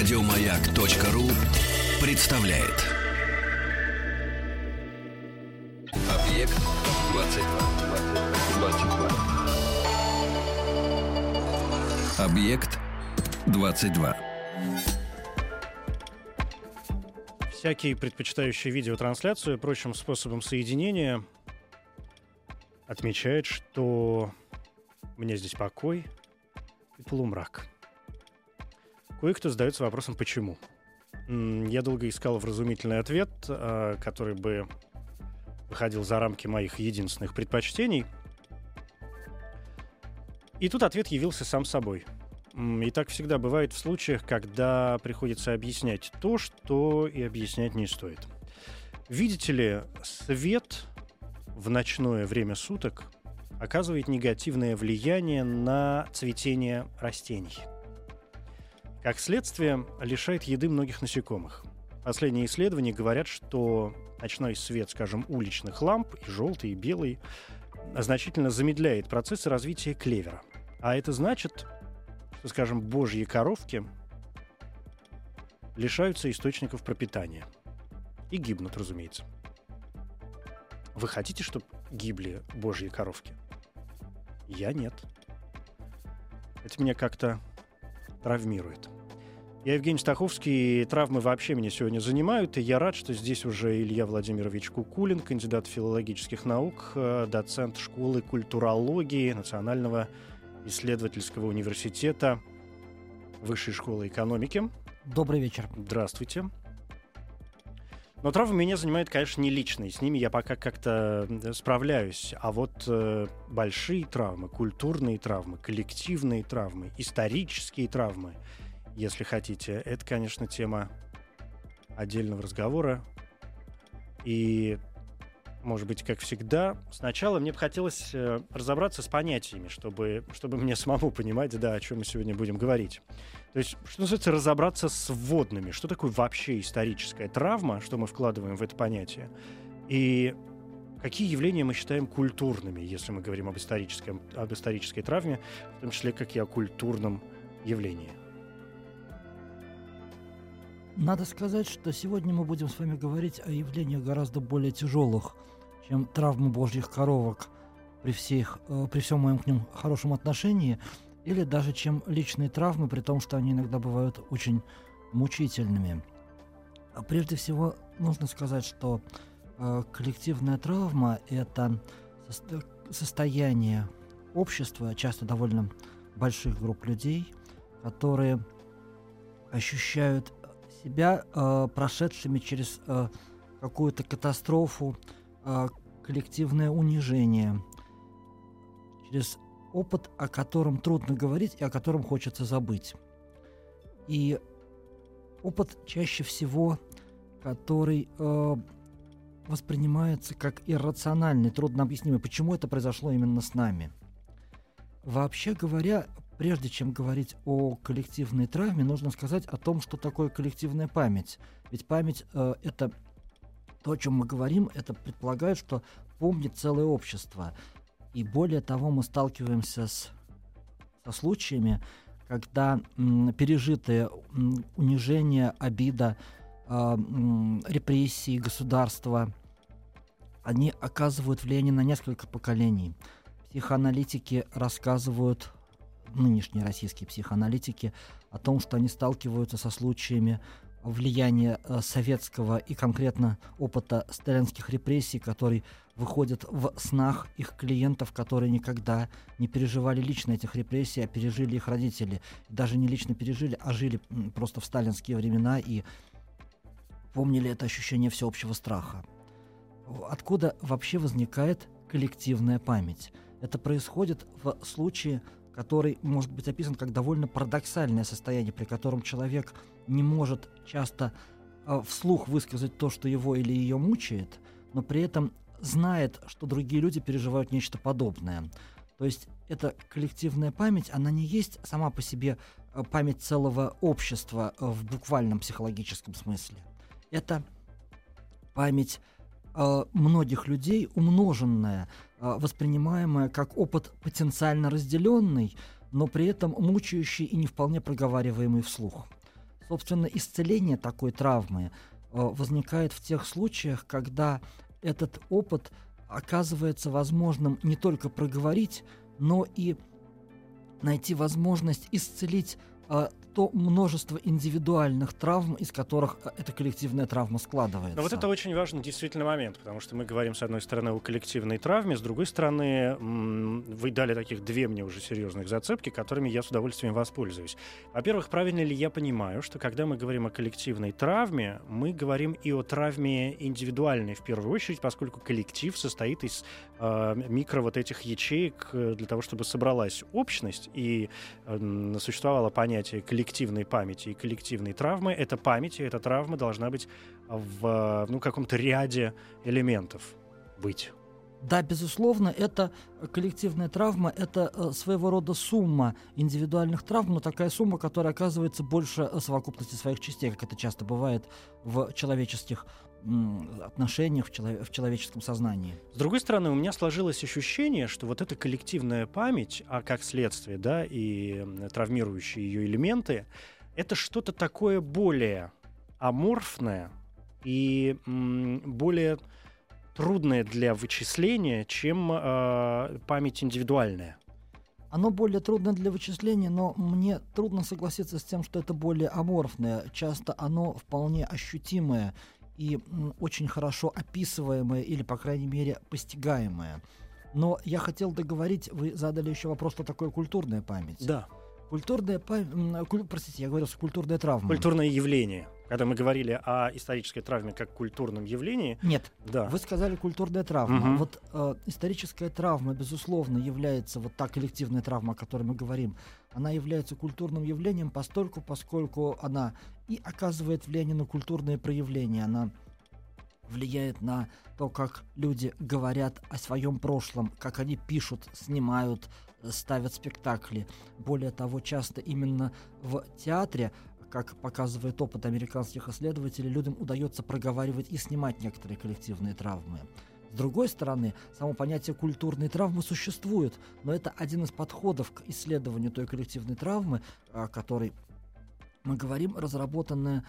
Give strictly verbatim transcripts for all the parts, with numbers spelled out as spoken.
Радиомаяк.ру представляет. Объект двадцать два. Объект двадцать два. Всякие предпочитающие видеотрансляцию и прочим способом соединения отмечают, что мне здесь покой и полумрак. Кое-кто задается вопросом «почему?». Я долго искал вразумительный ответ, который бы выходил за рамки моих единственных предпочтений. И тут ответ явился сам собой. И так всегда бывает в случаях, когда приходится объяснять то, что и объяснять не стоит. Видите ли, свет в ночное время суток оказывает негативное влияние на цветение растений. Как следствие, лишает еды многих насекомых. Последние исследования говорят, что ночной свет, скажем, уличных ламп, и желтый, и белый, значительно замедляет процессы развития клевера. А это значит, что, скажем, божьи коровки лишаются источников пропитания. И гибнут, разумеется. Вы хотите, чтобы гибли божьи коровки? Я нет. Это меня как-то травмирует. Я Евгений Стаховский, и травмы вообще меня сегодня занимают, и я рад, что здесь уже Илья Владимирович Кукулин, кандидат филологических наук, доцент школы культурологии Национального исследовательского университета Высшей школы экономики. Добрый вечер. Здравствуйте. Но травмы меня занимают, конечно, не личные. С ними я пока как-то справляюсь. А вот э, большие травмы, культурные травмы, коллективные травмы, исторические травмы, если хотите, это, конечно, тема отдельного разговора. И, может быть, как всегда, сначала мне бы хотелось э, разобраться с понятиями, чтобы, чтобы мне самому понимать, да, о чем мы сегодня будем говорить. То есть, что называется, разобраться с вводными. Что такое вообще историческая травма, что мы вкладываем в это понятие? И какие явления мы считаем культурными, если мы говорим об, историческом, об исторической травме, в том числе, как и о культурном явлении? Надо сказать, что сегодня мы будем с вами говорить о явлениях гораздо более тяжелых, чем травмы божьих коровок при, всех, э, при всем моем к ним хорошем отношении, или даже чем личные травмы, при том, что они иногда бывают очень мучительными. Прежде всего, нужно сказать, что э, коллективная травма – это со- состояние общества, часто довольно больших групп людей, которые ощущают себя э, прошедшими через э, какую-то катастрофу, э, коллективное унижение, через опыт, о котором трудно говорить и о котором хочется забыть. И опыт чаще всего, который э, воспринимается как иррациональный, труднообъяснимый, почему это произошло именно с нами. Вообще говоря, прежде чем говорить о коллективной травме, нужно сказать о том, что такое коллективная память. Ведь память э, – это то, о чем мы говорим, это предполагает, что помнит целое общество. И более того, мы сталкиваемся с, со случаями, когда м, пережитые м, унижение, обида, э, м, репрессии государства, они оказывают влияние на несколько поколений. Психоаналитики рассказывают... нынешние российские психоаналитики о том, что они сталкиваются со случаями влияния э, советского и конкретно опыта сталинских репрессий, которые выходят в снах их клиентов, которые никогда не переживали лично этих репрессий, а пережили их родители. Даже не лично пережили, а жили просто в сталинские времена и помнили это ощущение всеобщего страха. Откуда вообще возникает коллективная память? Это происходит в случае, который может быть описан как довольно парадоксальное состояние, при котором человек не может часто э, вслух высказать то, что его или ее мучает, но при этом знает, что другие люди переживают нечто подобное. То есть эта коллективная память, она не есть сама по себе память целого общества э, в буквальном психологическом смысле. Это память э, многих людей, умноженная, воспринимаемое как опыт потенциально разделенный, но при этом мучающий и не вполне проговариваемый вслух. собственно, исцеление такой травмы возникает в тех случаях, когда этот опыт оказывается возможным не только проговорить, но и найти возможность исцелить а, то множество индивидуальных травм, из которых эта коллективная травма складывается. Но вот это очень важный действительно момент, потому что мы говорим, с одной стороны, о коллективной травме, с другой стороны, вы дали таких две мне уже серьезных зацепки, которыми я с удовольствием воспользуюсь. Во-первых, правильно ли я понимаю, что когда мы говорим о коллективной травме, мы говорим и о травме индивидуальной в первую очередь, поскольку коллектив состоит из э, микро вот этих ячеек для того, чтобы собралась общность и э, существовало понятие коллективной коллективной памяти и коллективной травмы. Эта память и эта травма должна быть в ну, каком-то ряде элементов быть. Да, безусловно, это коллективная травма, это своего рода сумма индивидуальных травм, но такая сумма, которая оказывается больше совокупности своих частей, как это часто бывает в человеческих отношениях, в, челов- в человеческом сознании. С другой стороны, у меня сложилось ощущение, что вот эта коллективная память, а как следствие, да, и травмирующие ее элементы, это что-то такое более аморфное и м- более трудное для вычисления, чем э, память индивидуальная. Оно более трудно для вычисления, но мне трудно согласиться с тем, что это более аморфное. Часто оно вполне ощутимое и очень хорошо описываемое или, по крайней мере, постигаемое. Но я хотел договорить, вы задали еще вопрос, что такое культурная память. Да. Культурная память... Куль... Простите, я говорил, что культурная травма. Культурное явление. Когда мы говорили о исторической травме как культурном явлении... Нет, да. Вы сказали культурная травма. Угу. Вот э, историческая травма, безусловно, является... Вот та коллективная травма, о которой мы говорим, она является культурным явлением постольку, поскольку она и оказывает влияние на культурные проявления. Она влияет на то, как люди говорят о своем прошлом, как они пишут, снимают, ставят спектакли. Более того, часто именно в театре, как показывает опыт американских исследователей, людям удается проговаривать и снимать некоторые коллективные травмы. С другой стороны, само понятие культурной травмы существует, но это один из подходов к исследованию той коллективной травмы, о которой мы говорим, разработанная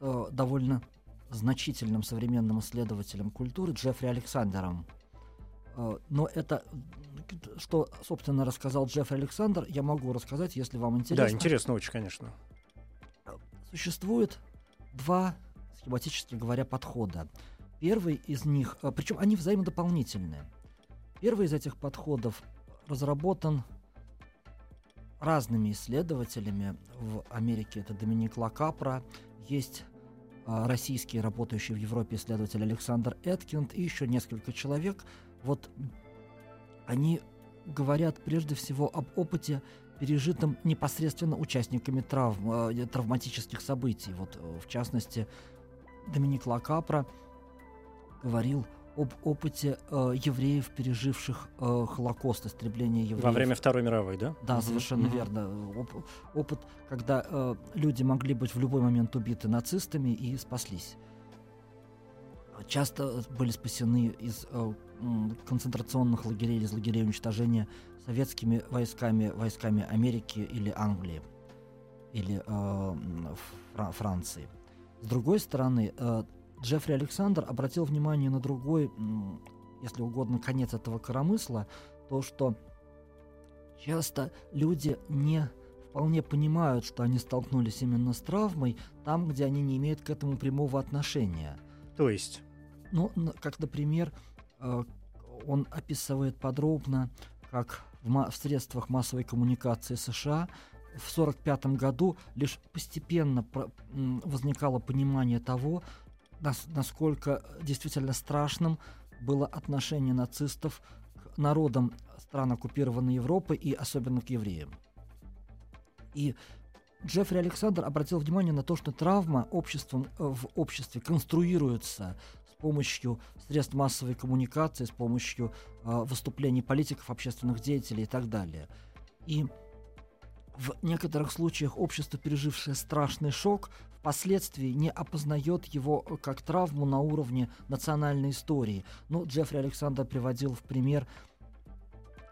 э, довольно значительным современным исследователем культуры Джеффри Александром. Э, но это... Что, собственно, рассказал Джеффри Александр, я могу рассказать, если вам интересно. Да, интересно очень, конечно. Существует два, схематически говоря, подхода. Первый из них, причем они взаимодополнительные. Первый из этих подходов разработан разными исследователями в Америке. Это Доминик Лакапра, есть российский, работающий в Европе исследователь Александр Эткинд и еще несколько человек. Вот они говорят прежде всего об опыте, пережитым непосредственно участниками травм, травматических событий. Вот, в частности, Доминик Лакапра говорил об опыте э, евреев, переживших э, Холокост, истребление евреев. Во время Второй мировой, да? Да, mm-hmm. совершенно mm-hmm. верно. Оп- опыт, когда э, люди могли быть в любой момент убиты нацистами и спаслись. Часто были спасены из э, концентрационных лагерей, из лагерей уничтожения советскими войсками, войсками Америки или Англии, или э, Франции. С другой стороны, э, Джеффри Александр обратил внимание на другой, если угодно, конец этого коромысла, то, что часто люди не вполне понимают, что они столкнулись именно с травмой там, где они не имеют к этому прямого отношения. То есть? Ну, как, например, э, он описывает подробно, как в, ма- в средствах массовой коммуникации США в сорок пятом году лишь постепенно про- возникало понимание того, нас- насколько действительно страшным было отношение нацистов к народам стран оккупированной Европы и особенно к евреям. И Джеффри Александр обратил внимание на то, что травма обществом, э, в обществе конструируется с помощью средств массовой коммуникации, с помощью э, выступлений политиков, общественных деятелей и так далее. И в некоторых случаях общество, пережившее страшный шок, впоследствии не опознает его как травму на уровне национальной истории. Но Джеффри Александр приводил в пример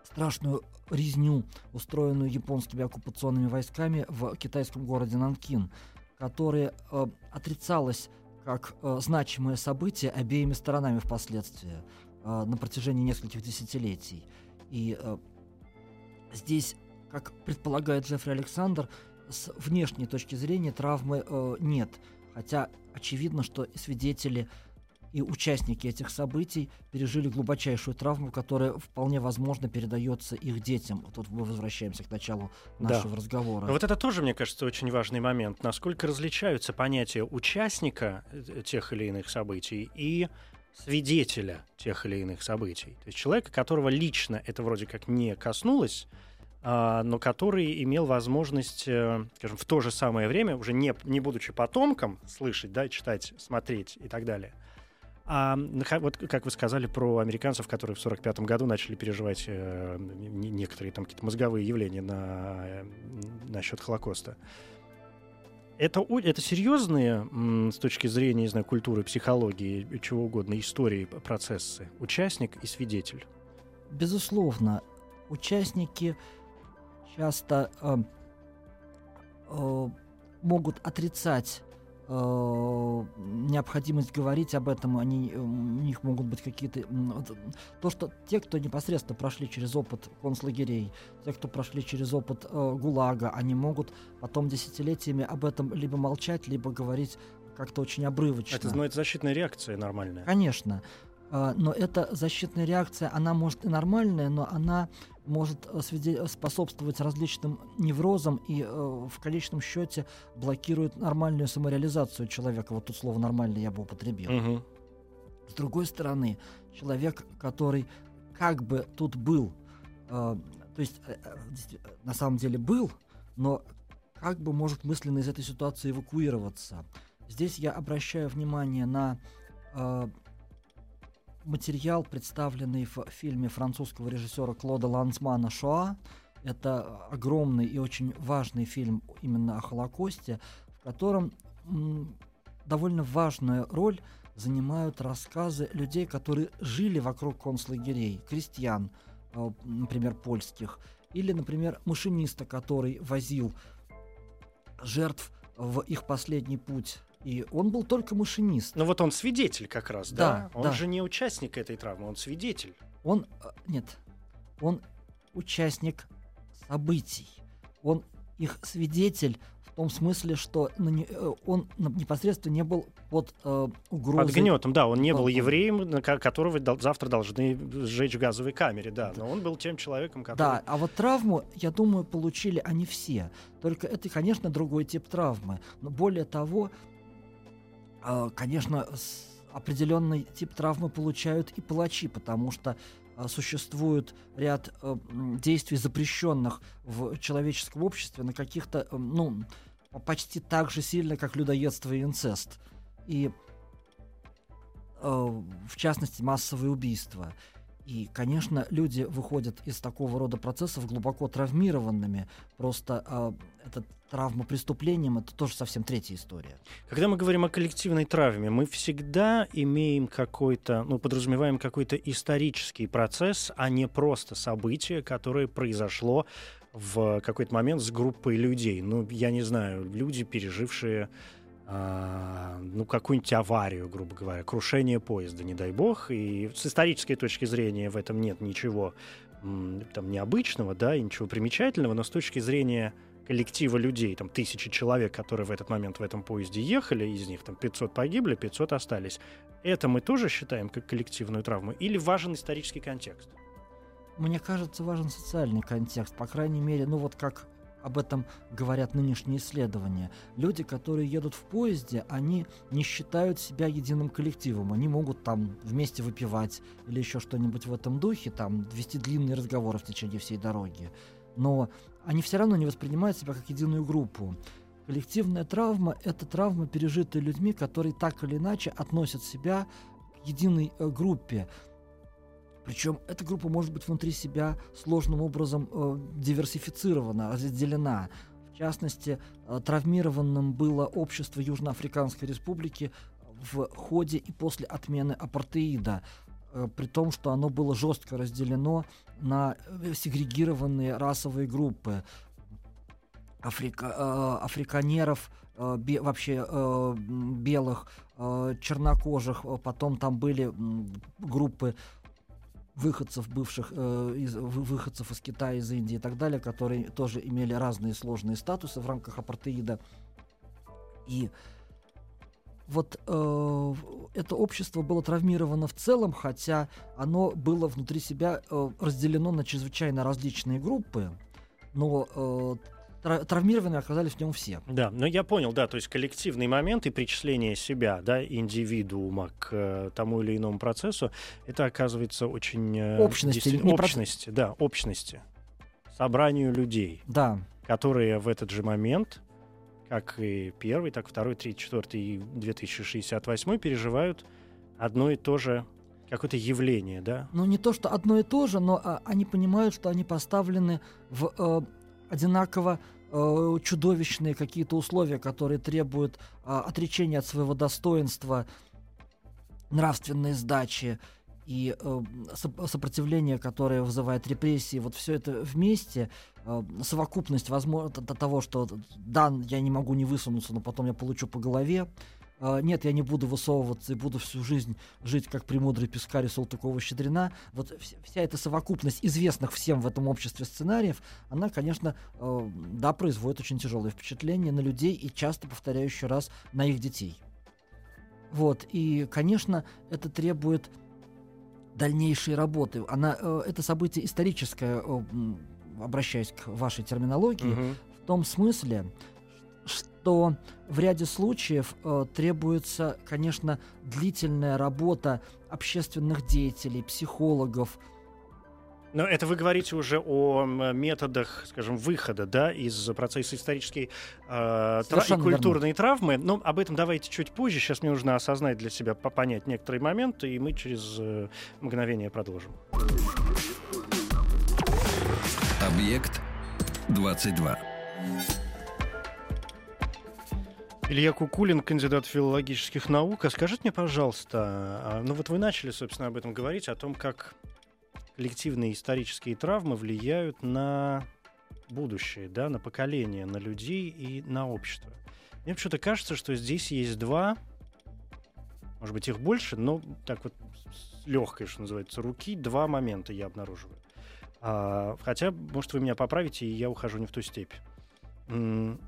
страшную резню, устроенную японскими оккупационными войсками в китайском городе Нанкин, которое э, отрицалось как э, значимое событие обеими сторонами впоследствии э, на протяжении нескольких десятилетий. И э, здесь, как предполагает Джеффри Александр, с внешней точки зрения травмы э, нет, хотя очевидно, что и свидетели, и участники этих событий пережили глубочайшую травму, которая вполне возможно передается их детям. Тут мы возвращаемся к началу нашего да. разговора. Вот это тоже, мне кажется, очень важный момент. Насколько различаются понятия участника тех или иных событий и свидетеля тех или иных событий. То есть человека, которого лично это вроде как не коснулось, но который имел возможность, скажем, в то же самое время, уже не, не будучи потомком, слышать, да, читать, смотреть и так далее. А вот как вы сказали про американцев, которые в сорок пятом году начали переживать э, некоторые там какие-то мозговые явления на, насчет Холокоста. Это, это серьезные с точки зрения, не знаю, культуры, психологии, чего угодно, истории, процессы. Участник и свидетель. Безусловно, участники часто э, э, могут отрицать необходимость говорить об этом, они, у них могут быть какие-то... То, что те, кто непосредственно прошли через опыт концлагерей, те, кто прошли через опыт э, ГУЛАГа, они могут потом десятилетиями об этом либо молчать, либо говорить как-то очень обрывочно. Это, ну, это защитная реакция нормальная. Конечно. Э, но эта защитная реакция, она может и нормальная, но она может свиде- способствовать различным неврозам и э, в конечном счете блокирует нормальную самореализацию человека. Вот тут слово «нормальное» я бы употребил. Угу. С другой стороны, человек, который как бы тут был, э, то есть э, на самом деле был, но как бы может мысленно из этой ситуации эвакуироваться. Здесь я обращаю внимание на... Э, материал, представленный в фильме французского режиссера Клода Ланзмана «Шоа». Это огромный и очень важный фильм именно о Холокосте, в котором м, довольно важную роль занимают рассказы людей, которые жили вокруг концлагерей, крестьян, э, например, польских, или, например, машиниста, который возил жертв в их последний путь. И он был только машинист. Но вот он свидетель как раз, да? да он да. же не участник этой травмы, он свидетель. Он, нет, он участник событий. Он их свидетель в том смысле, что он непосредственно не был под э, угрозой. Под гнетом, да, он не был евреем, которого завтра должны сжечь в газовой камере, да. Но он был тем человеком, который... Да, а вот травму, я думаю, получили они все. Только это, конечно, другой тип травмы. Но более того... Конечно, определенный тип травмы получают и палачи, потому что существует ряд действий, запрещенных в человеческом обществе, на каких-то, ну, почти так же сильно, как людоедство и инцест. И, в частности, массовые убийства. И, конечно, люди выходят из такого рода процессов глубоко травмированными. Просто э, эта травма преступлением — это тоже совсем третья история. Когда мы говорим о коллективной травме, мы всегда имеем какой-то, ну, подразумеваем какой-то исторический процесс, а не просто событие, которое произошло в какой-то момент с группой людей. Ну, я не знаю, люди, пережившие... А, ну, какую-нибудь аварию, грубо говоря, крушение поезда, не дай бог. И с исторической точки зрения в этом нет ничего там необычного, да, и ничего примечательного, но с точки зрения коллектива людей, там тысячи человек, которые в этот момент в этом поезде ехали, из них там пятьсот погибли, пятьсот остались. Это мы тоже считаем как коллективную травму? Или важен исторический контекст? Мне кажется, важен социальный контекст, по крайней мере, ну вот как... Об этом говорят нынешние исследования. Люди, которые едут в поезде, они не считают себя единым коллективом. Они могут там вместе выпивать или еще что-нибудь в этом духе, там вести длинные разговоры в течение всей дороги. Но они все равно не воспринимают себя как единую группу. Коллективная травма – это травма, пережитая людьми, которые так или иначе относят себя к единой э, группе. Причем эта группа может быть внутри себя сложным образом э, диверсифицирована, разделена. В частности, э, травмированным было общество Южноафриканской Республики в ходе и после отмены апартеида, э, при том, что оно было жестко разделено на сегрегированные расовые группы. африка, э, африканеров, э, бе, вообще э, белых, э, чернокожих, потом там были группы выходцев бывших э, из, выходцев из Китая, из Индии и так далее, которые тоже имели разные сложные статусы в рамках апартеида. И вот э, это общество было травмировано в целом, хотя оно было внутри себя э, разделено на чрезвычайно различные группы, но э, травмированы оказались в нем все. Да, ну я понял, да, то есть коллективный момент и причисление себя, да, индивидуума к э, тому или иному процессу, это оказывается очень... Э, общности. Действи... Общности, проц... да, общности. Собранию людей, да, которые в этот же момент, как и первый, так и второй, третий, четвертый и две тысячи шестьдесят восьмой переживают одно и то же какое-то явление, да? Ну не то, что одно и то же, но а, они понимают, что они поставлены в... Э, одинаково э, чудовищные какие-то условия, которые требуют э, отречения от своего достоинства, нравственной сдачи и э, сопротивления, которое вызывает репрессии. Вот все это вместе, э, совокупность возможно, того, что да, я не могу не высунуться, но потом я получу по голове. Э, нет, я не буду высовываться и буду всю жизнь жить как премудрый пескарь Салтыкова-Щедрина. Вот вся эта совокупность известных всем в этом обществе сценариев, она, конечно, э, да, производит очень тяжелое впечатление на людей и часто, повторяю еще раз, на их детей. Вот, и, конечно, это требует дальнейшей работы. Она, э, это событие историческое, э, обращаясь к вашей терминологии, mm-hmm. в том смысле, что в ряде случаев э, требуется, конечно, длительная работа общественных деятелей, психологов. Но это вы говорите уже о методах, скажем, выхода, да, из процесса исторической э, тра- и культурной верно. Травмы. Но об этом давайте чуть позже. Сейчас мне нужно осознать для себя, понять некоторые моменты, и мы через э, мгновение продолжим. Объект двадцать два. Илья Кукулин, кандидат филологических наук. А скажите мне, пожалуйста, ну вот вы начали, собственно, об этом говорить, о том, как коллективные исторические травмы влияют на будущее, да, на поколение, на людей и на общество. Мне почему-то кажется, что здесь есть два, может быть, их больше, но так вот с легкой, что называется, руки, два момента я обнаруживаю. А, хотя, может, вы меня поправите, и я ухожу не в ту степь. М-м-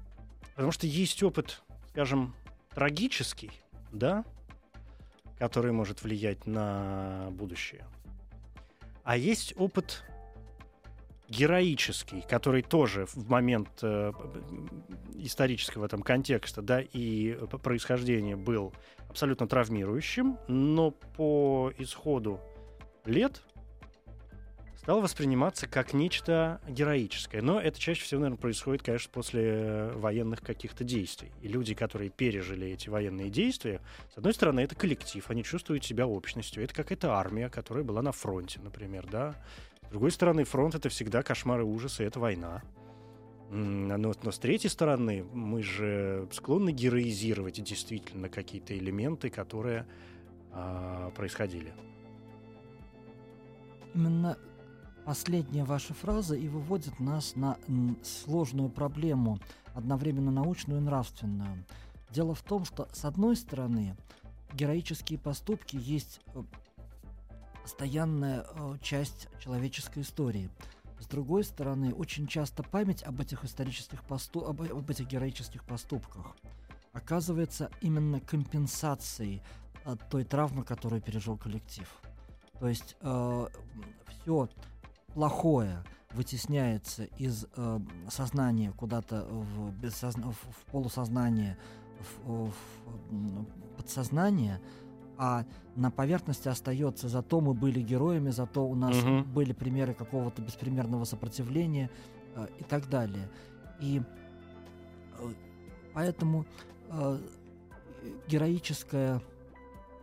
потому что есть опыт, скажем, трагический, да, который может влиять на будущее. А есть опыт героический, который тоже в момент э, исторического там, контекста, да, и происхождения был абсолютно травмирующим, но по исходу лет стал восприниматься как нечто героическое. Но это чаще всего, наверное, происходит, конечно, после военных каких-то действий. И люди, которые пережили эти военные действия, с одной стороны, это коллектив, они чувствуют себя общностью. Это какая-то армия, которая была на фронте, например, да. С другой стороны, фронт — это всегда кошмары, ужасы, это война. Но, но с третьей стороны, мы же склонны героизировать действительно какие-то элементы, которые э, происходили. Именно последняя ваша фраза и выводит нас на сложную проблему, одновременно научную и нравственную. Дело в том, что, с одной стороны, героические поступки есть постоянная часть человеческой истории. С другой стороны, очень часто память об этих исторических посту... об, об этих героических поступках оказывается именно компенсацией той травмы, которую пережил коллектив. То есть э, все плохое вытесняется из э, сознания куда-то в, бессозна- в полусознание, в, в подсознание, а на поверхности остается: зато мы были героями, зато у нас угу. были примеры какого-то беспримерного сопротивления э, и так далее. И э, поэтому э, героическое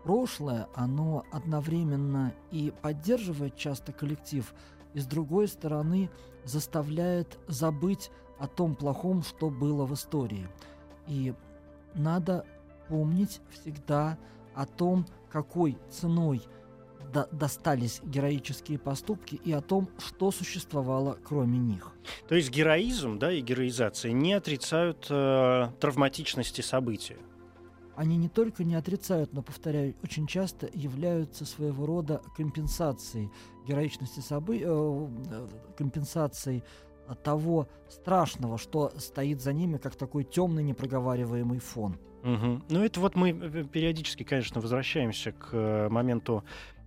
прошлое, оно одновременно и поддерживает часто коллектив, и, с другой стороны, заставляет забыть о том плохом, что было в истории. И надо помнить всегда о том, какой ценой до- достались героические поступки и о том, что существовало кроме них. То есть героизм, да, и героизация не отрицают э, травматичности события? Они не только не отрицают, но, повторяю, очень часто являются своего рода компенсацией героичности событий, э, компенсацией того страшного, что стоит за ними, как такой темный непроговариваемый фон. Угу. Ну, это вот мы периодически, конечно, возвращаемся к моменту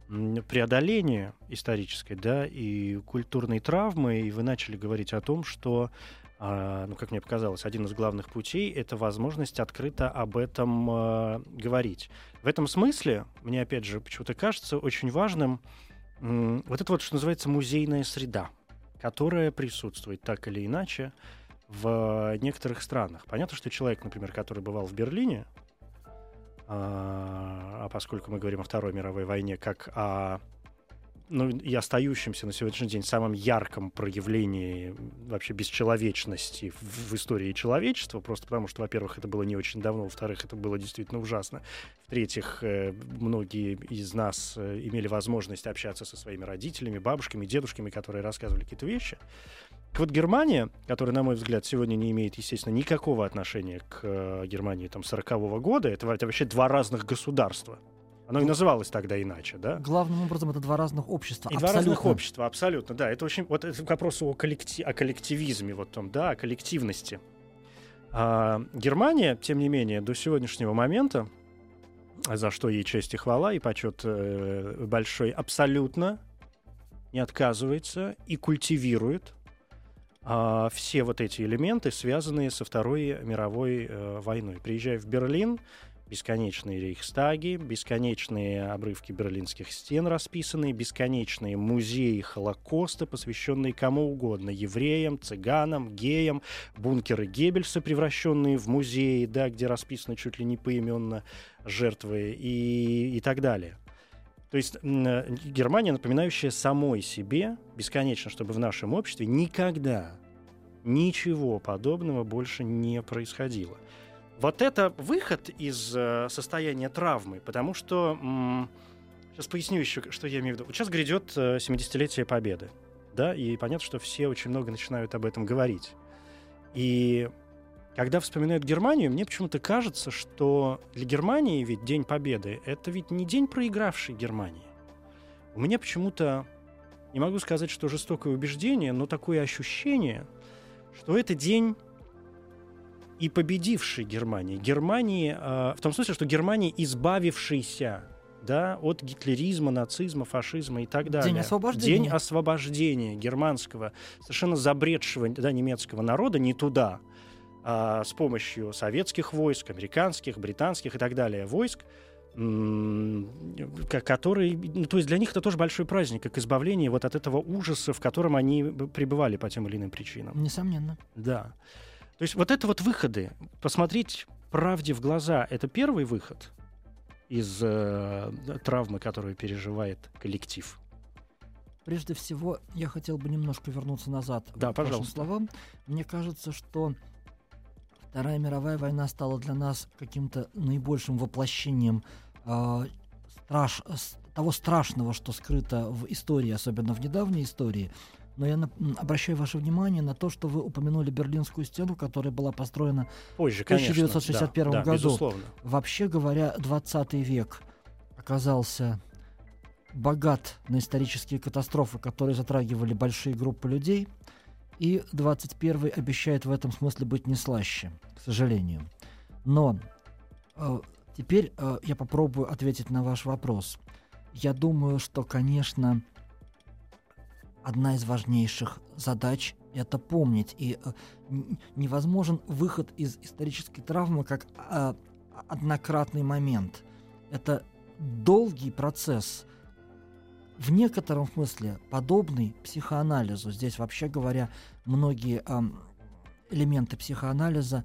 преодоления исторической, да, и культурной травмы, и вы начали говорить о том, что, ну, как мне показалось, один из главных путей — это возможность открыто об этом говорить. В этом смысле, мне, опять же, почему-то кажется очень важным вот это вот, что называется, музейная среда, которая присутствует так или иначе в некоторых странах. Понятно, что человек, например, который бывал в Берлине, а поскольку мы говорим о Второй мировой войне, как о, ну, и остающемся на сегодняшний день самом ярком проявлении вообще бесчеловечности в истории человечества, просто потому что, во-первых, это было не очень давно, во-вторых, это было действительно ужасно, в-третьих, многие из нас имели возможность общаться со своими родителями, бабушками, дедушками, которые рассказывали какие-то вещи. Так вот, Германия, которая, на мой взгляд, сегодня не имеет, естественно, никакого отношения к Германии там, сорокового года, это, это вообще два разных государства. Оно и называлось тогда иначе, да? Главным образом, это два разных общества. И абсолютно. Два разных общества, абсолютно, да. Это очень... Вот это вопрос о, коллекти... о коллективизме, вот там, да, о коллективности. А Германия, тем не менее, до сегодняшнего момента, за что ей честь и хвала, и почет большой, абсолютно не отказывается и культивирует а, все вот эти элементы, связанные со Второй мировой а, войной. Приезжая в Берлин... Бесконечные рейхстаги, бесконечные обрывки берлинских стен расписанные, бесконечные музеи Холокоста, посвященные кому угодно, евреям, цыганам, геям, бункеры Геббельса, превращенные в музеи, да, где расписаны чуть ли не поименно жертвы и, и так далее. То есть Германия, напоминающая самой себе бесконечно, чтобы в нашем обществе никогда ничего подобного больше не происходило. Вот это выход из э, состояния травмы, потому что... М- сейчас поясню еще, что я имею в виду. Сейчас грядет э, семидесятилетие Победы, да, и понятно, что все очень много начинают об этом говорить. И когда вспоминают Германию, мне почему-то кажется, что для Германии ведь День Победы — это ведь не день проигравшей Германии. У меня почему-то, не могу сказать, что жестокое убеждение, но такое ощущение, что это день... и победившей Германии. Германии э, в том смысле, что Германии, избавившейся, да, от гитлеризма, нацизма, фашизма и так далее. День освобождения. День освобождения германского, совершенно забредшего, да, немецкого народа не туда, э, с помощью советских войск, американских, британских и так далее войск, которые, ну, то есть для них это тоже большой праздник, как избавление вот от этого ужаса, в котором они пребывали по тем или иным причинам. Несомненно. Да. То есть вот это вот выходы, посмотреть правде в глаза, это первый выход из э, травмы, которую переживает коллектив. Прежде всего, я хотел бы немножко вернуться назад. Да, к вашим словам. Мне кажется, что Вторая мировая война стала для нас каким-то наибольшим воплощением э, страш... того страшного, что скрыто в истории, особенно в недавней истории. Но я на... обращаю ваше внимание на то, что вы упомянули Берлинскую стену, которая была построена позже, в тысяча девятьсот шестьдесят первом да, году. Да, безусловно. Вообще говоря, двадцатый век оказался богат на исторические катастрофы, которые затрагивали большие группы людей, и двадцать первый обещает в этом смысле быть не слаще, к сожалению. Но э, теперь э, я попробую ответить на ваш вопрос. Я думаю, что, конечно... Одна из важнейших задач — это помнить. И э, невозможен выход из исторической травмы как э, однократный момент. Это долгий процесс, в некотором смысле подобный психоанализу. Здесь, вообще говоря, многие э, элементы психоанализа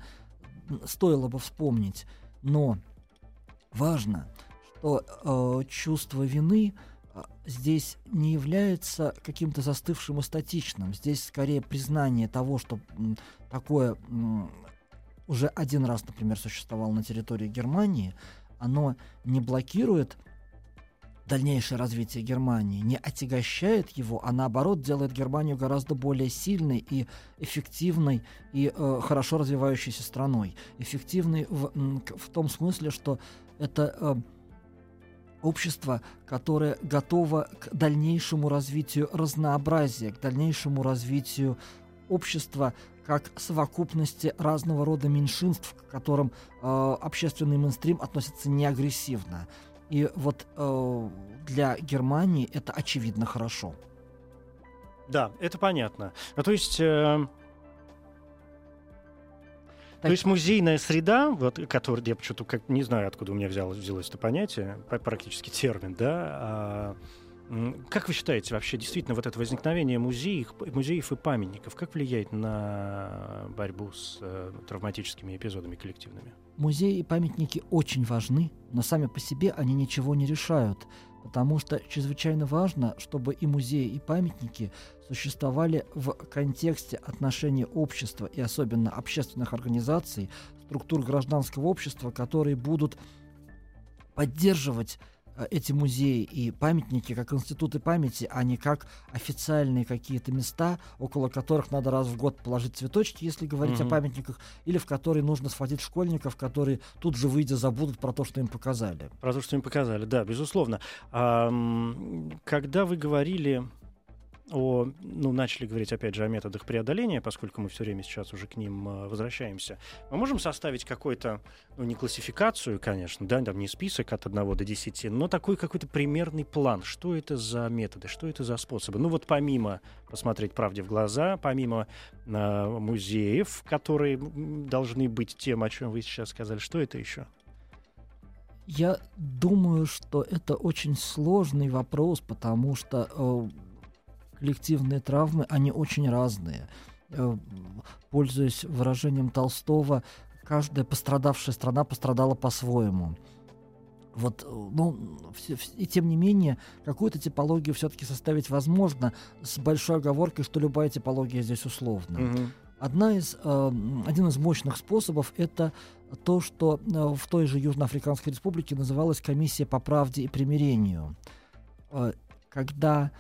стоило бы вспомнить. Но важно, что э, чувство вины здесь не является каким-то застывшим и статичным. Здесь скорее признание того, что такое уже один раз, например, существовало на территории Германии, оно не блокирует дальнейшее развитие Германии не отягощает его, а наоборот делает Германию гораздо более сильной и эффективной и э, хорошо развивающейся страной. Эффективной в, в том смысле, что это э, общество, которое готово к дальнейшему развитию разнообразия, к дальнейшему развитию общества как совокупности разного рода меньшинств, к которым э, общественный мейнстрим относится неагрессивно. И вот э, для Германии это очевидно хорошо. Да, это понятно. Ну, то есть, э, так... то есть музейная среда, вот, которая, я почему-то как, не знаю, откуда у меня взялось, взялось это понятие, практически термин, да. Э, как вы считаете, вообще действительно вот это возникновение музеев, музеев и памятников, как влияет на борьбу с э, травматическими эпизодами коллективными? Музеи и памятники очень важны, но сами по себе они ничего не решают, потому что чрезвычайно важно, чтобы и музеи, и памятники существовали в контексте отношений общества и особенно общественных организаций, структур гражданского общества, которые будут поддерживать эти музеи и памятники как институты памяти, а не как официальные какие-то места, около которых надо раз в год положить цветочки, если говорить mm-hmm. о памятниках, или в которые нужно схватить школьников, которые тут же, выйдя, забудут про то, что им показали. Про то, что им показали, да, безусловно. А, когда вы говорили о... Ну, начали говорить, опять же, о методах преодоления, поскольку мы все время сейчас уже к ним возвращаемся. Мы можем составить какой-то, ну, не классификацию, конечно, да, там не список от одного до десяти, но такой какой-то примерный план. Что это за методы, что это за способы? Ну, вот помимо посмотреть правде в глаза, помимо э, музеев, которые должны быть тем, о чем вы сейчас сказали, что это еще? Я думаю, что это очень сложный вопрос, потому что... Э, коллективные травмы, они очень разные. Пользуясь выражением Толстого, каждая пострадавшая страна пострадала по-своему. Вот, ну, и тем не менее, какую-то типологию все-таки составить возможно, с большой оговоркой, что любая типология здесь условна. Mm-hmm. Одна из, э, один из мощных способов — это то, что в той же Южноафриканской Республике называлась комиссия по правде и примирению. Когда...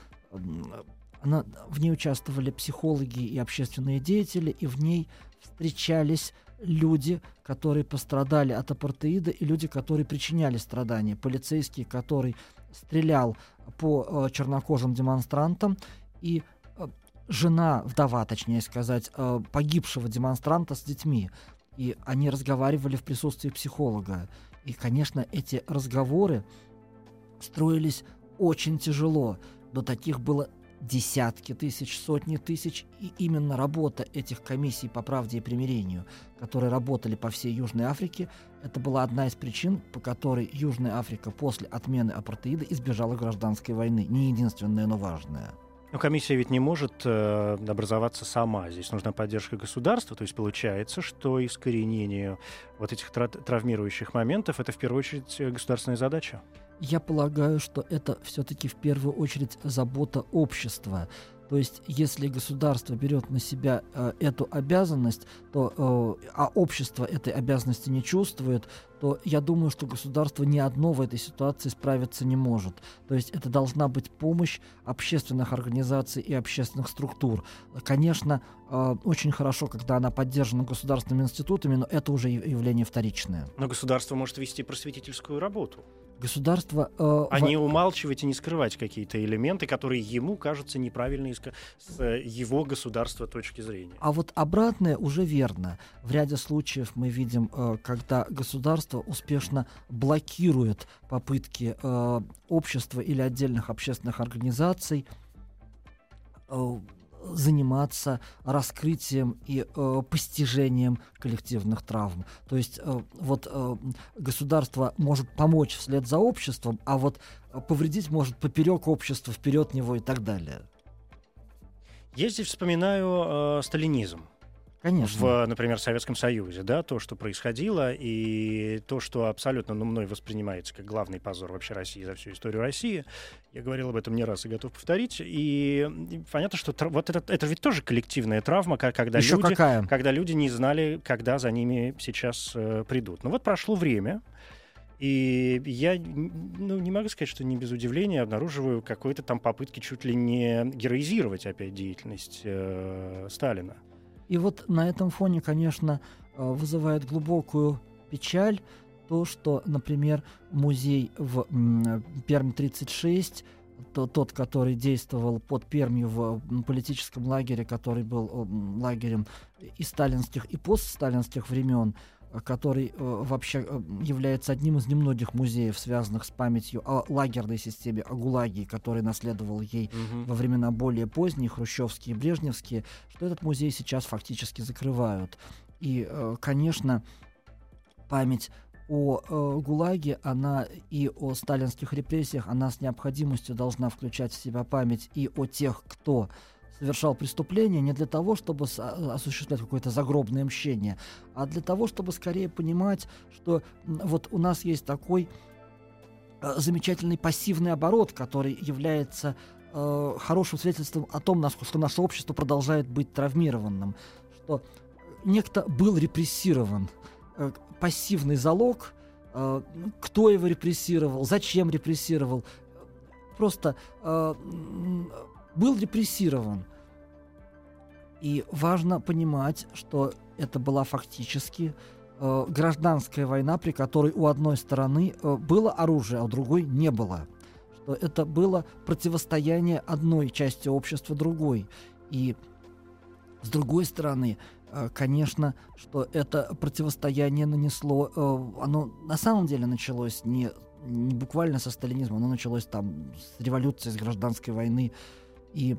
Она, в ней участвовали психологи и общественные деятели, и в ней встречались люди, которые пострадали от апартеида, и люди, которые причиняли страдания. Полицейский, который стрелял по э, чернокожим демонстрантам, и э, жена, вдова, точнее сказать, э, погибшего демонстранта с детьми. И они разговаривали в присутствии психолога. И, конечно, эти разговоры строились очень тяжело. До таких было десятки тысяч, сотни тысяч, и именно работа этих комиссий по правде и примирению, которые работали по всей Южной Африке, это была одна из причин, по которой Южная Африка после отмены апартеида избежала гражданской войны. Не единственная, но важная. Но комиссия ведь не может э, образоваться сама. Здесь нужна поддержка государства. То есть получается, что искоренение вот этих тра- травмирующих моментов — это в первую очередь государственная задача. Я полагаю, что это все-таки в первую очередь забота общества. То есть, если государство берет на себя э, эту обязанность, то, э, а общество этой обязанности не чувствует, то я думаю, что государство ни одно в этой ситуации справиться не может. То есть это должна быть помощь общественных организаций и общественных структур. Конечно, э, очень хорошо, когда она поддержана государственными институтами, но это уже явление вторичное. Но государство может вести просветительскую работу. Государство... Э, а в... не умалчивать и не скрывать какие-то элементы, которые ему кажутся неправильными с, с его государства точки зрения. А вот обратное уже верно. В ряде случаев мы видим, э, когда государство успешно блокирует попытки э, общества или отдельных общественных организаций э, заниматься раскрытием и э, постижением коллективных травм. То есть э, вот э, государство может помочь вслед за обществом, а вот повредить может поперек общества, вперед него и так далее. Я здесь вспоминаю э, сталинизм. Конечно. В, например, Советском Союзе, да, то, что происходило, и то, что абсолютно, ну, мной воспринимается как главный позор вообще России за всю историю России. Я говорил об этом не раз и готов повторить. И, и понятно, что тр... вот это, это ведь тоже коллективная травма, когда люди, когда люди не знали, когда за ними сейчас э, придут. Но вот прошло время, И я, ну, не могу сказать, что не без удивления обнаруживаю какой-то там попытки чуть ли не героизировать опять деятельность э, Сталина. И вот на этом фоне, конечно, вызывает глубокую печаль то, что, например, музей в Перми тридцать шесть, то, тот, который действовал под Пермью в политическом лагере, который был лагерем и сталинских, и постсталинских времен, который вообще является одним из немногих музеев, связанных с памятью о лагерной системе, о ГУЛАГе, который наследовал ей угу. во времена более поздние, хрущевские и брежневские, что этот музей сейчас фактически закрывают. И, конечно, память о ГУЛАГе, она и о сталинских репрессиях, она с необходимостью должна включать в себя память и о тех, кто совершал преступление не для того, чтобы осуществлять какое-то загробное мщение, а для того, чтобы скорее понимать, что вот у нас есть такой замечательный пассивный оборот, который является э, хорошим свидетельством о том, насколько наше общество продолжает быть травмированным, что некто был репрессирован. Э, пассивный залог, э, кто его репрессировал, зачем репрессировал, просто э, был репрессирован. И важно понимать, что это была фактически э, гражданская война, при которой у одной стороны э, было оружие, а у другой не было. Что это было противостояние одной части общества другой. И с другой стороны, э, конечно, что это противостояние нанесло... Э, оно на самом деле началось не, не буквально со сталинизма, оно началось там с революции, с гражданской войны. И,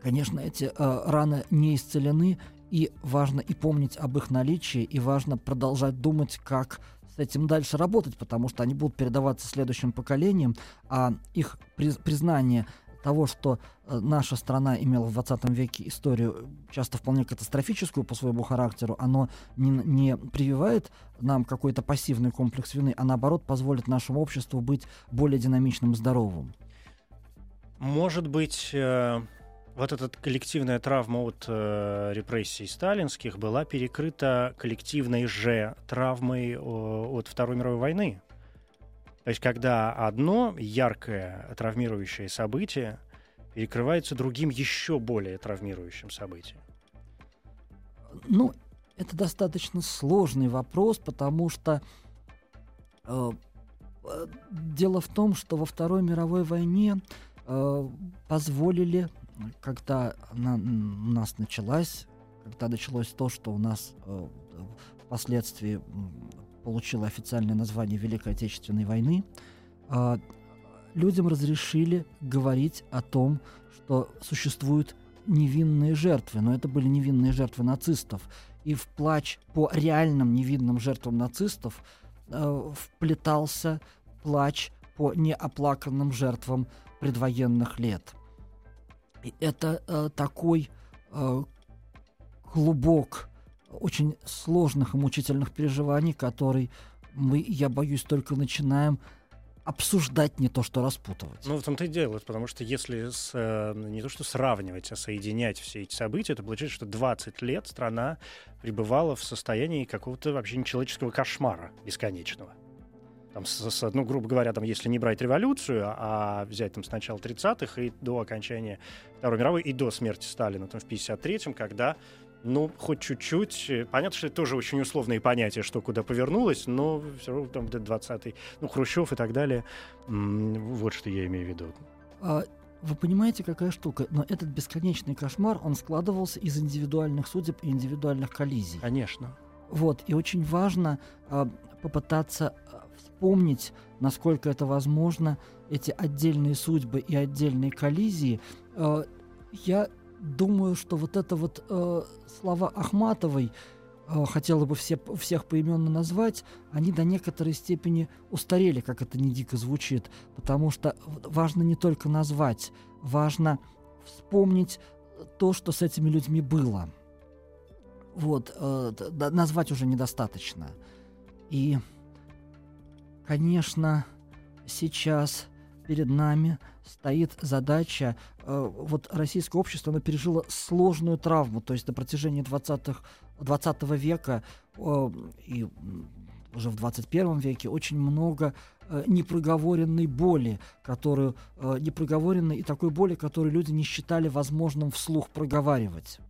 конечно, эти э, раны не исцелены, и важно и помнить об их наличии, и важно продолжать думать, как с этим дальше работать, потому что они будут передаваться следующим поколениям, а их приз- признание того, что э, наша страна имела в двадцатом веке историю, часто вполне катастрофическую по своему характеру, оно не, не прививает нам какой-то пассивный комплекс вины, а наоборот позволит нашему обществу быть более динамичным и здоровым. Может быть, э, вот эта коллективная травма от э, репрессий сталинских была перекрыта коллективной же травмой э, от Второй мировой войны. То есть, когда одно яркое травмирующее событие перекрывается другим еще более травмирующим событием. Ну, это достаточно сложный вопрос, потому что... Э, дело в том, что во Второй мировой войне... позволили, когда она у нас началась, когда началось то, что у нас э, впоследствии получило официальное название Великой Отечественной войны, э, людям разрешили говорить о том, что существуют невинные жертвы, но это были невинные жертвы нацистов. И в плач по реальным невинным жертвам нацистов э, вплетался плач по неоплаканным жертвам предвоенных лет. И это э, такой э, клубок очень сложных и мучительных переживаний, который мы, я боюсь, только начинаем обсуждать, не то что распутывать. Ну, в том-то и дело, потому что если с, э, не то что сравнивать, а соединять все эти события, то получается, что двадцать лет страна пребывала в состоянии какого-то вообще нечеловеческого кошмара бесконечного. Там, с, с, ну, грубо говоря, там, если не брать революцию, а взять там, с начала тридцатых и до окончания Второй мировой, и до смерти Сталина там, в пятьдесят третьем, когда, ну, хоть чуть-чуть... Понятно, что это тоже очень условные понятия, что куда повернулось, но все равно там до двадцатый, ну, Хрущев и так далее. Вот что я имею в виду. Вы понимаете, какая штука? Но этот бесконечный кошмар, он складывался из индивидуальных судеб и индивидуальных коллизий. Конечно. Вот, и очень важно попытаться... помнить, насколько это возможно, эти отдельные судьбы и отдельные коллизии. Э, я думаю, что вот это вот э, слова Ахматовой, э, хотела бы все, всех поименно назвать, они до некоторой степени устарели, как это не дико звучит, потому что важно не только назвать, важно вспомнить то, что с этими людьми было. Вот, э, назвать уже недостаточно. И... Конечно, сейчас перед нами стоит задача, э, вот российское общество, оно пережило сложную травму, то есть на протяжении двадцатых, двадцатого века э, и уже в двадцать первом веке очень много непроговоренной боли, которую непроговоренной и такой боли, которую люди не считали возможным вслух проговаривать.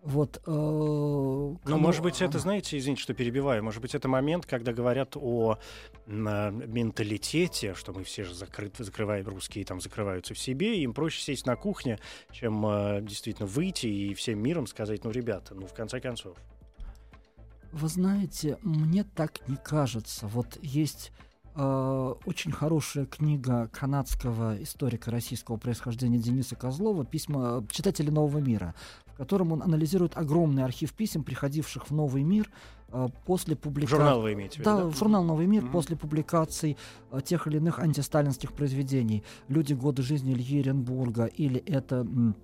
Вот, э, ну, может быть, это, знаете, извините, что перебиваю, может быть, это момент, когда говорят о на, менталитете, что мы все же закры, закрываем, русские там закрываются в себе, им проще сесть на кухне, чем э, действительно выйти и всем миром сказать, ну, ребята, ну, в конце концов. Вы знаете, мне так не кажется. Вот есть э, очень хорошая книга канадского историка российского происхождения Дениса Козлова «Письма читателей Нового мира», в котором он анализирует огромный архив писем, приходивших в Новый мир э, после публикации... Журнал вы имеете в виду? Да, да? журнал «Новый мир» mm-hmm. после публикаций э, тех или иных антисталинских произведений. «Люди. Годы жизни» Ильи Еренбурга, или это, м,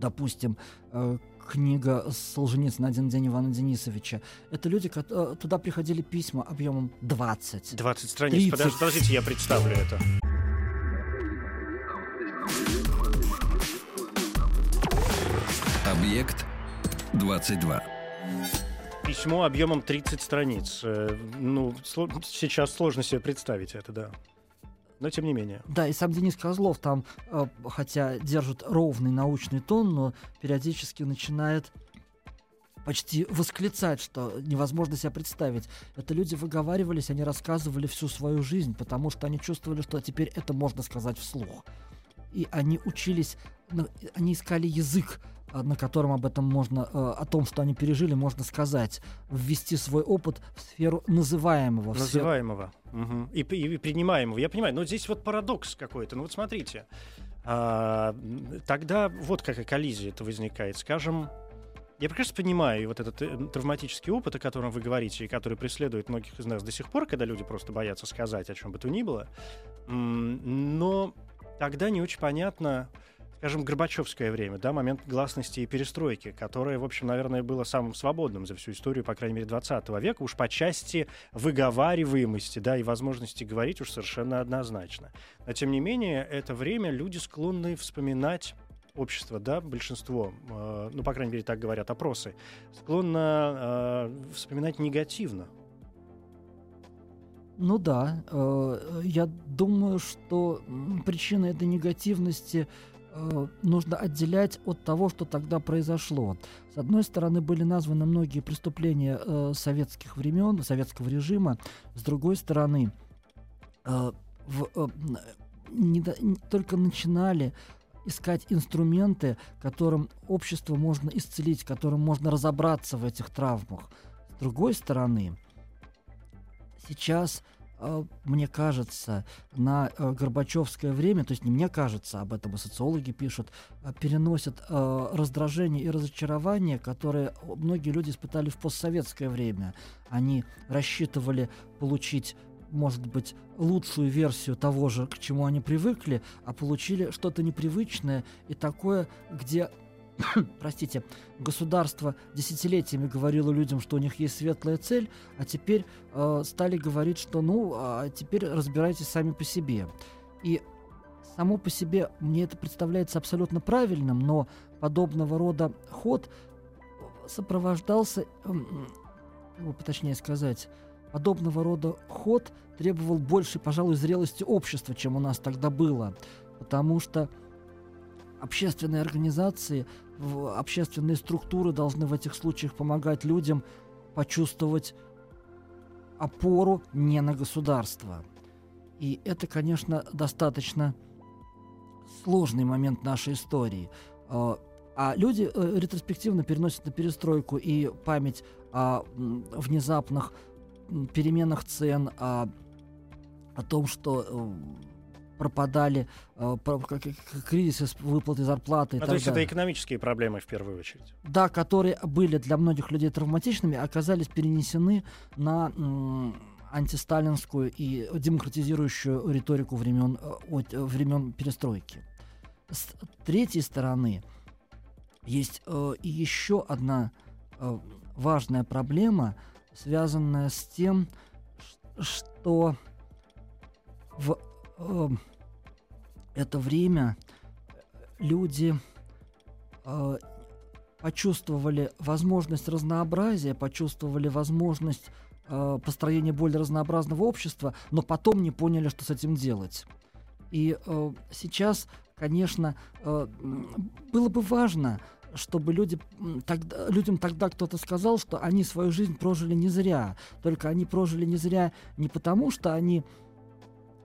допустим, э, книга Солженицына «Один день Ивана Денисовича». Это люди, э, туда приходили письма объемом двадцать. двадцать страниц. тридцать. Подождите, я представлю это. Объект двадцать два. Письмо объемом тридцать страниц. Ну, сло- сейчас сложно себе представить это, да. Но тем не менее. Да, и сам Денис Козлов там, хотя держит ровный научный тон, но периодически начинает почти восклицать, что невозможно себя представить. Это люди выговаривались, они рассказывали всю свою жизнь, потому что они чувствовали, что теперь это можно сказать вслух. И они учились, они искали язык, на котором об этом можно, о том, что они пережили, можно сказать, ввести свой опыт в сферу называемого. Называемого. Угу. И, и, и принимаемого. Я понимаю, но здесь вот парадокс какой-то. Ну вот смотрите, а, тогда вот какая коллизия-то возникает, скажем. Я прекрасно понимаю вот этот травматический опыт, о котором вы говорите, и который преследует многих из нас до сих пор, когда люди просто боятся сказать о чем бы то ни было. Но тогда не очень понятно... Скажем, горбачевское время, да, момент гласности и перестройки, которое, в общем, наверное, было самым свободным за всю историю, по крайней мере, двадцатого века, уж по части выговариваемости, да, и возможности говорить уж совершенно однозначно. Но, тем не менее, это время люди склонны вспоминать, общество, да, большинство, э, ну, по крайней мере, так говорят опросы, склонно э, вспоминать негативно. Ну да, э, я думаю, что причина этой негативности нужно отделять от того, что тогда произошло. С одной стороны, были названы многие преступления э, советских времен, советского режима. С другой стороны, э, в, э, не, не, только начинали искать инструменты, которым общество можно исцелить, которым можно разобраться в этих травмах. С другой стороны, сейчас... Мне кажется, на горбачевское время, то есть не мне кажется, об этом и социологи пишут, переносят раздражение и разочарование, которые многие люди испытали в постсоветское время. Они рассчитывали получить, может быть, лучшую версию того же, к чему они привыкли, а получили что-то непривычное и такое, где... Простите, государство десятилетиями говорило людям, что у них есть светлая цель, а теперь э, стали говорить, что ну, а теперь разбирайтесь сами по себе. И само по себе мне это представляется абсолютно правильным, но подобного рода ход сопровождался, э, точнее сказать, подобного рода ход требовал большей, пожалуй, зрелости общества, чем у нас тогда было, потому что общественные организации, общественные структуры должны в этих случаях помогать людям почувствовать опору не на государство. И это, конечно, достаточно сложный момент нашей истории. А люди ретроспективно переносят на перестройку и память о внезапных переменах цен, о, о том, что... пропадали, э, кризисы с выплатой зарплаты. А и так то есть далее. Это экономические проблемы в первую очередь? Да, которые были для многих людей травматичными, оказались перенесены на м, антисталинскую и демократизирующую риторику времен, от, времен перестройки. С третьей стороны, есть э, еще одна э, важная проблема, связанная с тем, что в это время люди э, почувствовали возможность разнообразия, почувствовали возможность э, построение более разнообразного общества, но потом не поняли, что с этим делать. И э, сейчас, конечно, э, было бы важно, чтобы люди, тогда, людям тогда кто-то сказал, что они свою жизнь прожили не зря. Только они прожили не зря не потому, что они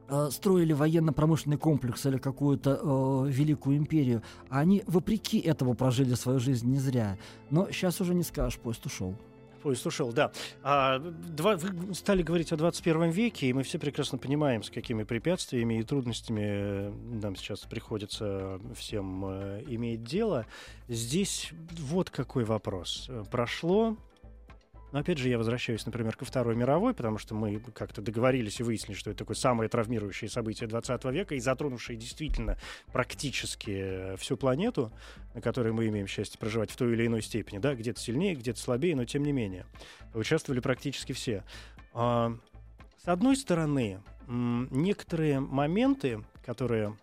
э, строили военно-промышленный комплекс или какую-то э, великую империю, а они вопреки этому прожили свою жизнь не зря. Но сейчас уже не скажешь, поезд ушел. Поезд ушел, да. А, два, вы стали говорить о двадцать первом веке, и мы все прекрасно понимаем, с какими препятствиями и трудностями нам сейчас приходится всем иметь дело. Здесь вот какой вопрос. Прошло... Но опять же, я возвращаюсь, например, ко Второй мировой, потому что мы как-то договорились и выяснили, что это такое самое травмирующее событие двадцатого века и затронувшее действительно практически всю планету, на которой мы имеем счастье проживать в той или иной степени. Да, где-то сильнее, где-то слабее, но тем не менее. Участвовали практически все. С одной стороны, некоторые моменты, которые,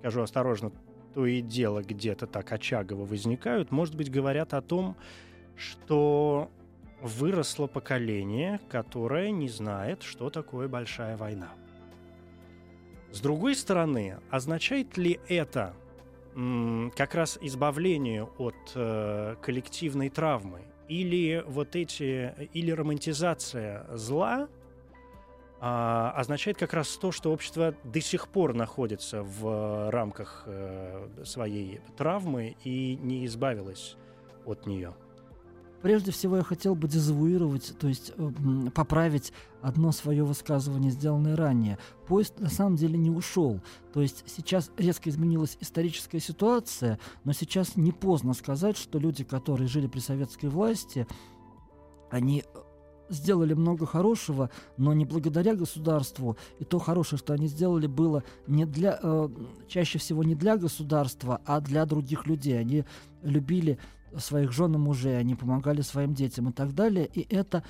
скажу осторожно, то и дело где-то так очагово возникают, может быть, говорят о том, что выросло поколение, которое не знает, что такое большая война. С другой стороны, означает ли это м- как раз избавление от э, коллективной травмы? Или вот эти, или романтизация зла э, означает как раз то, что общество до сих пор находится в рамках э, своей травмы и не избавилось от нее? Прежде всего, я хотел бы дезавуировать, то есть поправить одно свое высказывание, сделанное ранее. Поезд на самом деле не ушел. То есть сейчас резко изменилась историческая ситуация, но сейчас не поздно сказать, что люди, которые жили при советской власти, они сделали много хорошего, но не благодаря государству. И то хорошее, что они сделали, было не для, э, чаще всего не для государства, а для других людей. Они любили своих жен и мужей, они помогали своим детям и так далее. И это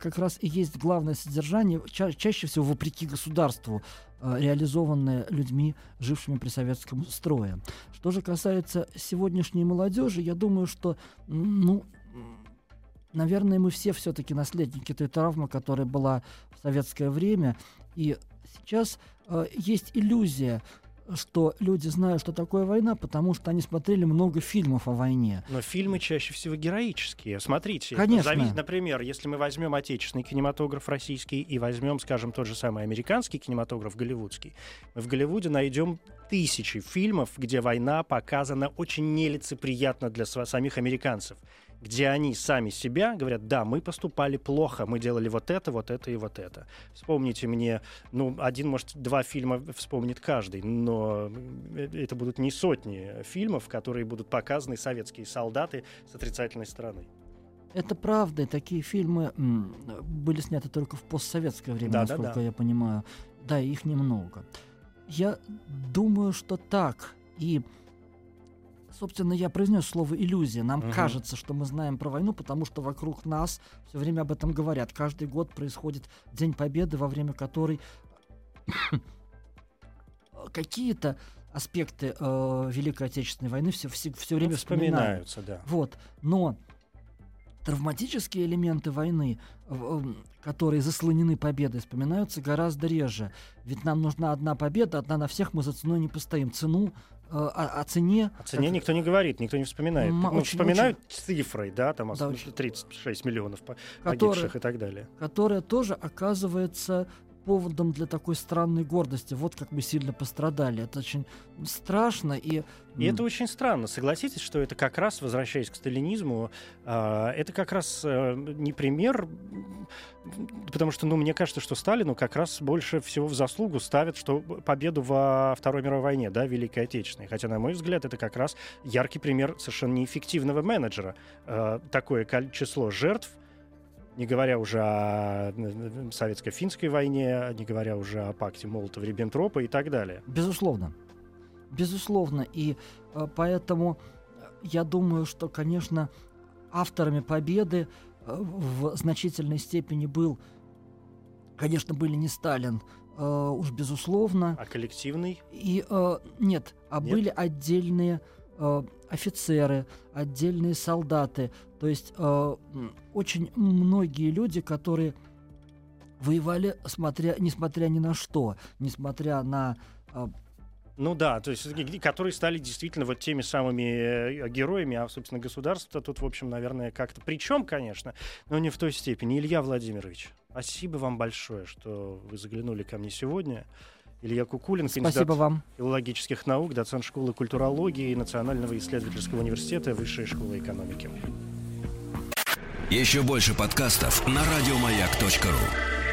как раз и есть главное содержание, ча- чаще всего вопреки государству, э, реализованное людьми, жившими при советском строе. Что же касается сегодняшней молодежи, я думаю, что, ну, наверное, мы все все-таки наследники той травмы, которая была в советское время. И сейчас э, есть иллюзия, что люди знают, что такое война, потому что они смотрели много фильмов о войне. Но фильмы чаще всего героические. Смотрите, конечно. Зави... например, если мы возьмем отечественный кинематограф российский и возьмем, скажем, тот же самый американский кинематограф голливудский, мы в Голливуде найдем тысячи фильмов, где война показана очень нелицеприятно для самих американцев, где они сами себя говорят: да, мы поступали плохо, мы делали вот это, вот это и вот это. Вспомните мне, ну, один, может, два фильма вспомнит каждый, но это будут не сотни фильмов, которые будут показаны советские солдаты с отрицательной стороны. Это правда, и такие фильмы м- были сняты только в постсоветское время, да, насколько да, да. я понимаю. Да, их немного. Я думаю, что так, и... Собственно, я произнес слово «иллюзия». Нам uh-huh. кажется, что мы знаем про войну, потому что вокруг нас все время об этом говорят. Каждый год происходит День Победы, во время которой какие-то аспекты э, Великой Отечественной войны все, все, все время ну, вспоминаются. Да. Вот. Но травматические элементы войны, э, которые заслонены победой, вспоминаются гораздо реже. Ведь нам нужна одна победа, одна на всех, мы за ценой не постоим. Цену О, о цене... О цене как... никто не говорит, никто не вспоминает. М- ну, очень, вспоминают очень... цифрой, да, там да, тридцать шесть миллионов погибших, которая, и так далее. Которая тоже оказывается поводом для такой странной гордости. Вот как мы сильно пострадали. Это очень страшно. И, и это очень странно. Согласитесь, что это как раз, возвращаясь к сталинизму, э, это как раз э, не пример, потому что, ну, мне кажется, что Сталину как раз больше всего в заслугу ставят, что победу во Второй мировой войне, да, Великой Отечественной. Хотя, на мой взгляд, это как раз яркий пример совершенно неэффективного менеджера. Э, такое число жертв, не говоря уже о советско-финской войне, не говоря уже о пакте Молотова-Риббентропа и так далее. Безусловно. Безусловно. И э, поэтому я думаю, что, конечно, авторами победы э, в значительной степени был, конечно, были не Сталин, э, уж безусловно. А коллективный? И, э, нет, а нет? были отдельные э, офицеры, отдельные солдаты, то есть э, очень многие люди, которые воевали, смотря, несмотря ни на что, несмотря на... Э, Ну да, то есть, которые стали действительно вот теми самыми героями, а, собственно, государство тут, в общем, наверное, как-то... Причем, конечно, но не в той степени. Илья Владимирович, спасибо вам большое, что вы заглянули ко мне сегодня. Илья Кукулин, кандидат филологических наук, доцент школы культурологии и Национального исследовательского университета Высшей школы экономики. Еще больше подкастов на радиомаяк точка ру.